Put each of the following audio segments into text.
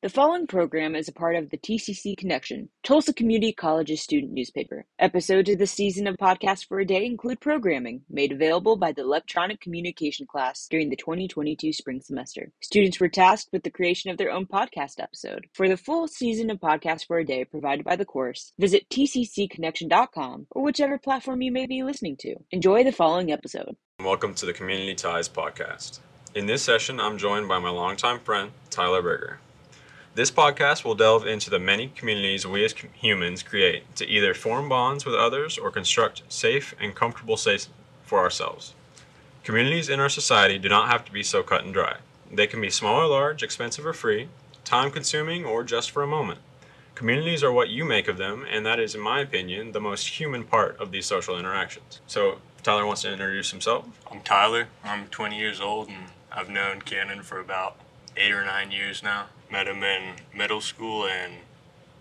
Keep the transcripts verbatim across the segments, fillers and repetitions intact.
The following program is a part of the T C C Connection, Tulsa Community College's student newspaper. Episodes of the season of Podcast for a Day include programming made available by the Electronic Communication class during the twenty twenty-two spring semester. Students were tasked with the creation of their own podcast episode. For the full season of Podcast for a Day provided by the course, visit T C C connection dot com or whichever platform you may be listening to. Enjoy the following episode. Welcome to the Community Ties podcast. In this session, I'm joined by my longtime friend, Tyler Burger. This podcast will delve into the many communities we as humans create to either form bonds with others or construct safe and comfortable spaces for ourselves. Communities in our society do not have to be so cut and dry. They can be small or large, expensive or free, time-consuming, or just for a moment. Communities are what you make of them, and that is, in my opinion, the most human part of these social interactions. So, Tyler wants to introduce himself. I'm Tyler. I'm twenty years old, and I've known Cannon for about eight or nine years now. Met him in middle school and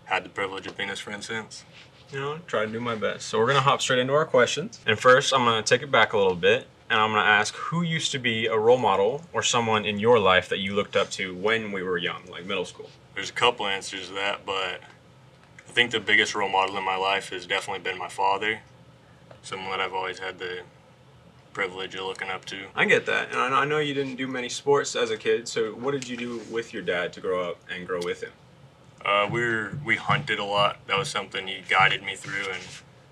had the privilege of being his friend since. You know, try to do my best. So we're gonna hop straight into our questions. And first, I'm gonna take it back a little bit, and I'm gonna ask who used to be a role model or someone in your life that you looked up to when we were young, like middle school? There's a couple answers to that, but I think the biggest role model in my life has definitely been my father, someone that I've always had the privilege you're looking up to. I get that, and I know you didn't do many sports as a kid, so what did you do with your dad to grow up and grow with him? Uh, we were, we hunted a lot. That was something he guided me through, and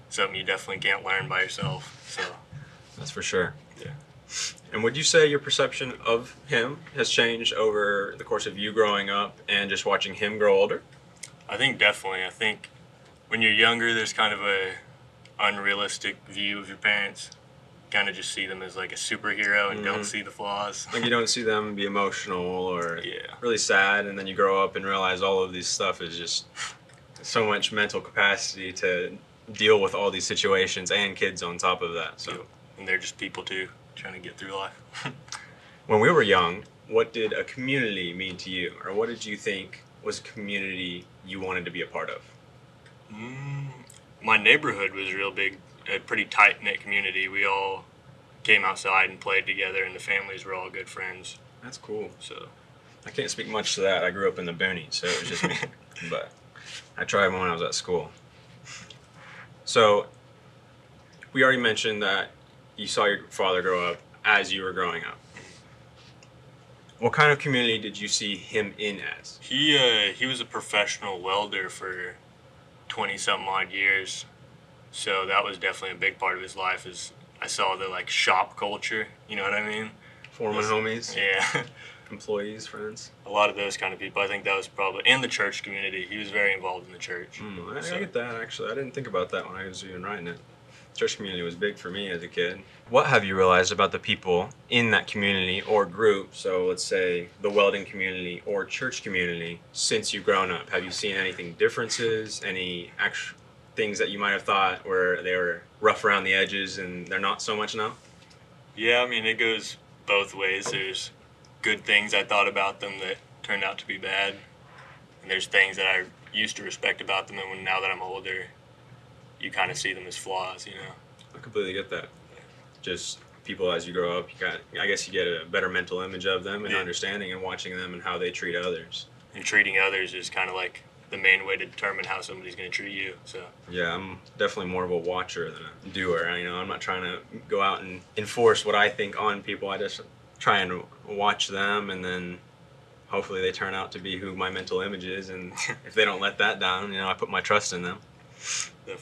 something you definitely can't learn by yourself. So that's for sure. Yeah. And would you say your perception of him has changed over the course of you growing up and just watching him grow older? I think definitely. I think when you're younger, there's kind of a unrealistic view of your parents. Kind of just see them as like a superhero and mm-hmm. don't see the flaws. Like you don't see them be emotional or yeah. really sad, and then you grow up and realize all of this stuff is just so much mental capacity to deal with all these situations and kids on top of that. So, yep. And they're just people too, trying to get through life. When we were young, what did a community mean to you, or what did you think was a community you wanted to be a part of? Mm, my neighborhood was real big. A pretty tight-knit community. We all came outside and played together, and the families were all good friends. That's cool. So I can't speak much to that. I grew up in the boonies, so it was just me. But I tried when I was at school. So we already mentioned that you saw your father grow up as you were growing up. What kind of community did you see him in as? He uh, he was a professional welder for twenty-something odd years. So that was definitely a big part of his life, is I saw the like shop culture, you know what I mean? Foreman homies. Yeah. Employees, friends. A lot of those kind of people. I think that was probably, and the church community. He was very involved in the church. Mm, I, so. I get that, actually. I didn't think about that when I was even writing it. Church community was big for me as a kid. What have you realized about the people in that community or group, so let's say the welding community or church community, since you've grown up? Have you seen anything, differences, any actual things that you might have thought where they were rough around the edges and they're not so much now? Yeah, I mean, it goes both ways. There's good things I thought about them that turned out to be bad, and there's things that I used to respect about them, and when, now that I'm older, you kind of see them as flaws, you know? I completely get that. Just people as you grow up, you got, I guess you get a better mental image of them and yeah. understanding and watching them and how they treat others. And treating others is kind of like the main way to determine how somebody's going to treat you. So yeah, I'm definitely more of a watcher than a doer. I, you know, I'm not trying to go out and enforce what I think on people. I just try and watch them, and then hopefully they turn out to be who my mental image is. And if they don't let that down, you know, I put my trust in them. Definitely.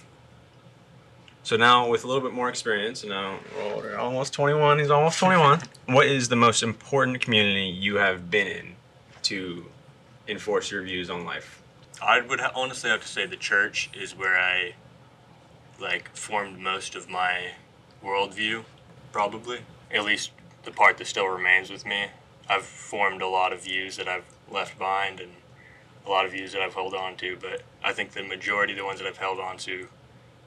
So now with a little bit more experience, you know, we're almost twenty-one. He's almost twenty-one. What is the most important community you have been in to enforce your views on life? I would ha- honestly have to say the church is where I, like, formed most of my worldview, probably. At least the part that still remains with me. I've formed a lot of views that I've left behind and a lot of views that I've held on to, but I think the majority of the ones that I've held on to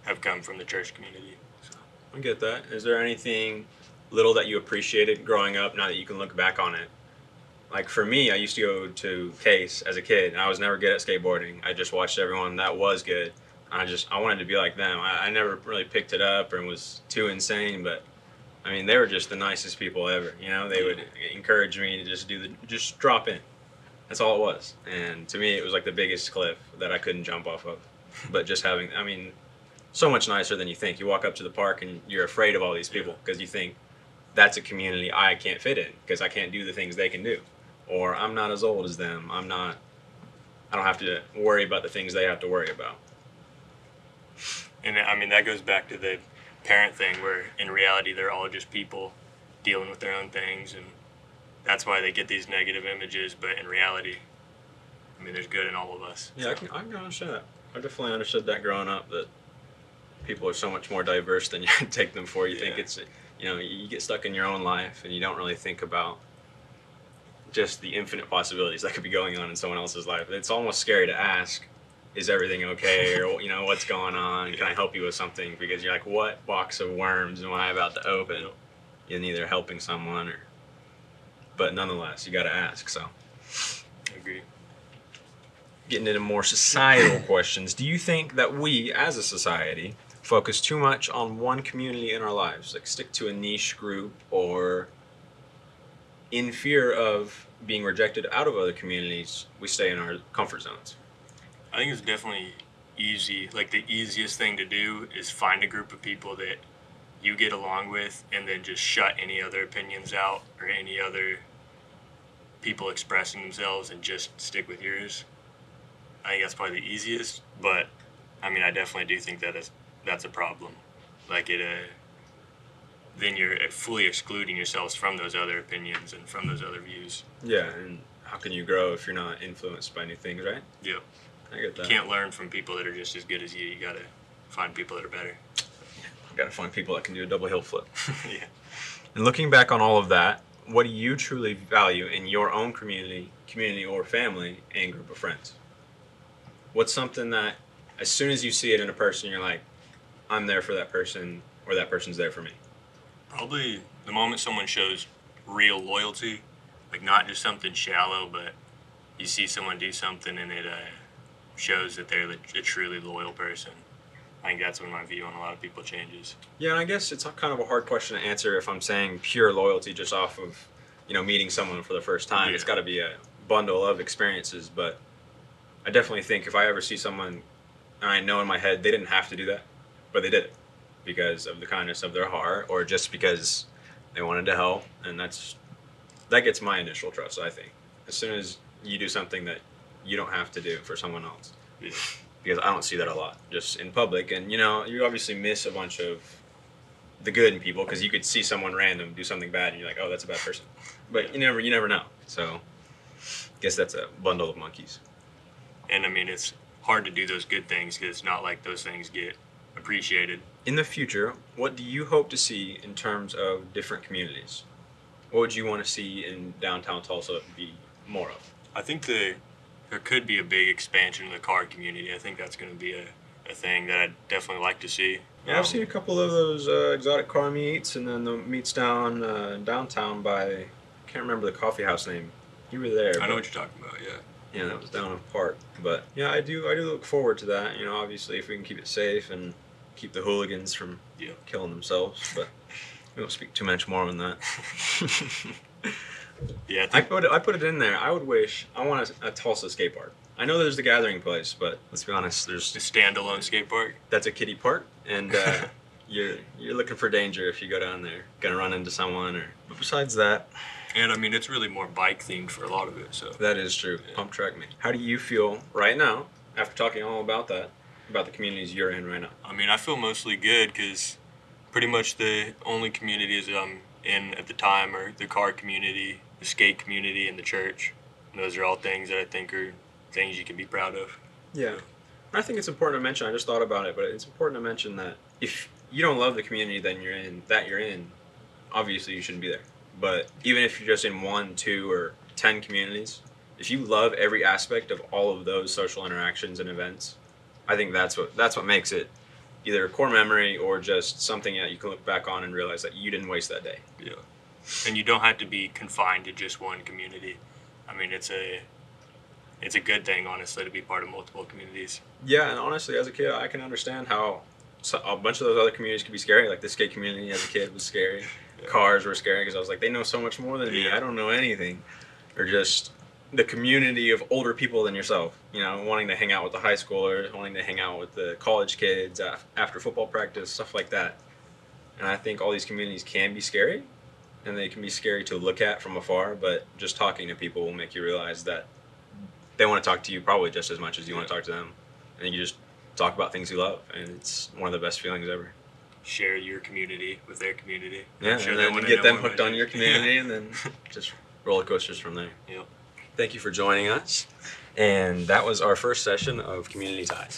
have come from the church community. So. I get that. Is there anything little that you appreciated growing up now that you can look back on it? Like for me, I used to go to Case as a kid, and I was never good at skateboarding. I just watched everyone that was good. I just I wanted to be like them. I, I never really picked it up or was too insane, but I mean they were just the nicest people ever. You know, they would encourage me to just do the just drop in. That's all it was. And to me, it was like the biggest cliff that I couldn't jump off of. But just having, I mean, so much nicer than you think. You walk up to the park and you're afraid of all these people because you think that's a community I can't fit in because I can't do the things they can do. Or I'm not as old as them. I'm not, I don't have to worry about the things they have to worry about. And I mean, that goes back to the parent thing where in reality, they're all just people dealing with their own things. And that's why they get these negative images. But in reality, I mean, there's good in all of us. Yeah, so. I, can, I can understand that. I definitely understood that growing up, that people are so much more diverse than you take them for. You yeah. think it's, you know, you get stuck in your own life and you don't really think about just the infinite possibilities that could be going on in someone else's life. It's almost scary to ask, is everything okay? Or, you know, what's going on? Yeah. Can I help you with something? Because you're like, what box of worms am I about to open? You're either helping someone or, but nonetheless, you got to ask. So I agree. Getting into more societal questions. Do you think that we as a society focus too much on one community in our lives? Like stick to a niche group, or in fear of being rejected out of other communities, we stay in our comfort zones? I think it's definitely easy. Like the easiest thing to do is find a group of people that you get along with and then just shut any other opinions out or any other people expressing themselves and just stick with yours. I think that's probably the easiest, but I mean, I definitely do think that is, that's a problem. Like it, uh, then you're fully excluding yourselves from those other opinions and from those other views. Yeah, and how can you grow if you're not influenced by new things, right? Yeah. I get that. You can't learn from people that are just as good as you. You gotta find people that are better. You gotta find people that can do a double heel flip. Yeah. And looking back on all of that, what do you truly value in your own community, community or family and group of friends? What's something that as soon as you see it in a person, you're like, I'm there for that person, or that person's there for me? Probably the moment someone shows real loyalty, like not just something shallow, but you see someone do something and it uh, shows that they're a truly loyal person. I think that's when my view on a lot of people changes. Yeah, and I guess it's kind of a hard question to answer if I'm saying pure loyalty just off of, you know, meeting someone for the first time. Yeah. It's got to be a bundle of experiences, but I definitely think if I ever see someone and I know in my head they didn't have to do that, but they did it because of the kindness of their heart or just because they wanted to help, and that's that gets my initial trust, I think. As soon as you do something that you don't have to do for someone else. Yeah. Because I don't see that a lot, just in public. And, you know, you obviously miss a bunch of the good in people because you could see someone random do something bad and you're like, oh, that's a bad person. But yeah. you never you never know. So I guess that's a bundle of monkeys. And, I mean, it's hard to do those good things because it's not like those things get appreciated. In the future, what do you hope to see in terms of different communities? What would you want to see in downtown Tulsa be more of? I think the, there could be a big expansion of the car community. I think that's going to be a, a thing that I'd definitely like to see. Yeah, um, I've seen a couple of those uh, exotic car meets, and then the meets down uh, downtown by, I can't remember the coffee house name. You were there. I know what you're talking about, yeah. Yeah, that was down in the park. But yeah, I do I do look forward to that. You know, obviously if we can keep it safe and keep the hooligans from yeah. killing themselves, but we won't speak too much more on that. yeah, I, think I put it, I put it in there. I would wish I want a, a Tulsa skate park. I know there's the Gathering Place, but let's be honest, there's a standalone skate park. That's a kiddie park, and uh, you're you're looking for danger if you go down there. Gonna run into someone, or but besides that. And I mean, it's really more bike themed for a lot of it, so. That is true, yeah. Pump track me. How do you feel right now, after talking all about that, about the communities you're in right now? I mean, I feel mostly good because pretty much the only communities that I'm in at the time are the car community, the skate community, and the church. And those are all things that I think are things you can be proud of. Yeah, I think it's important to mention, I just thought about it, but it's important to mention that if you don't love the community that you're in, that you're in, obviously you shouldn't be there. But even if you're just in one, two, or ten communities, if you love every aspect of all of those social interactions and events, I think that's what that's what makes it either a core memory or just something that you can look back on and realize that you didn't waste that day. Yeah. And you don't have to be confined to just one community. I mean, it's a it's a good thing, honestly, to be part of multiple communities. Yeah, and honestly, as a kid, I can understand how a bunch of those other communities could be scary. Like the skate community as a kid was scary. Cars were scary because I was like, they know so much more than me. Yeah. I don't know anything. Or just the community of older people than yourself, you know, wanting to hang out with the high schoolers, wanting to hang out with the college kids after football practice, stuff like that. And I think all these communities can be scary, and they can be scary to look at from afar, but just talking to people will make you realize that they want to talk to you probably just as much as you want to talk to them. And you just talk about things you love, and it's one of the best feelings ever. Share your community with their community. Yeah, I'm sure and then they you get them hooked on your community, yeah. And then just roller coasters from there. Yep. Thank you for joining us. And that was our first session of Community Ties.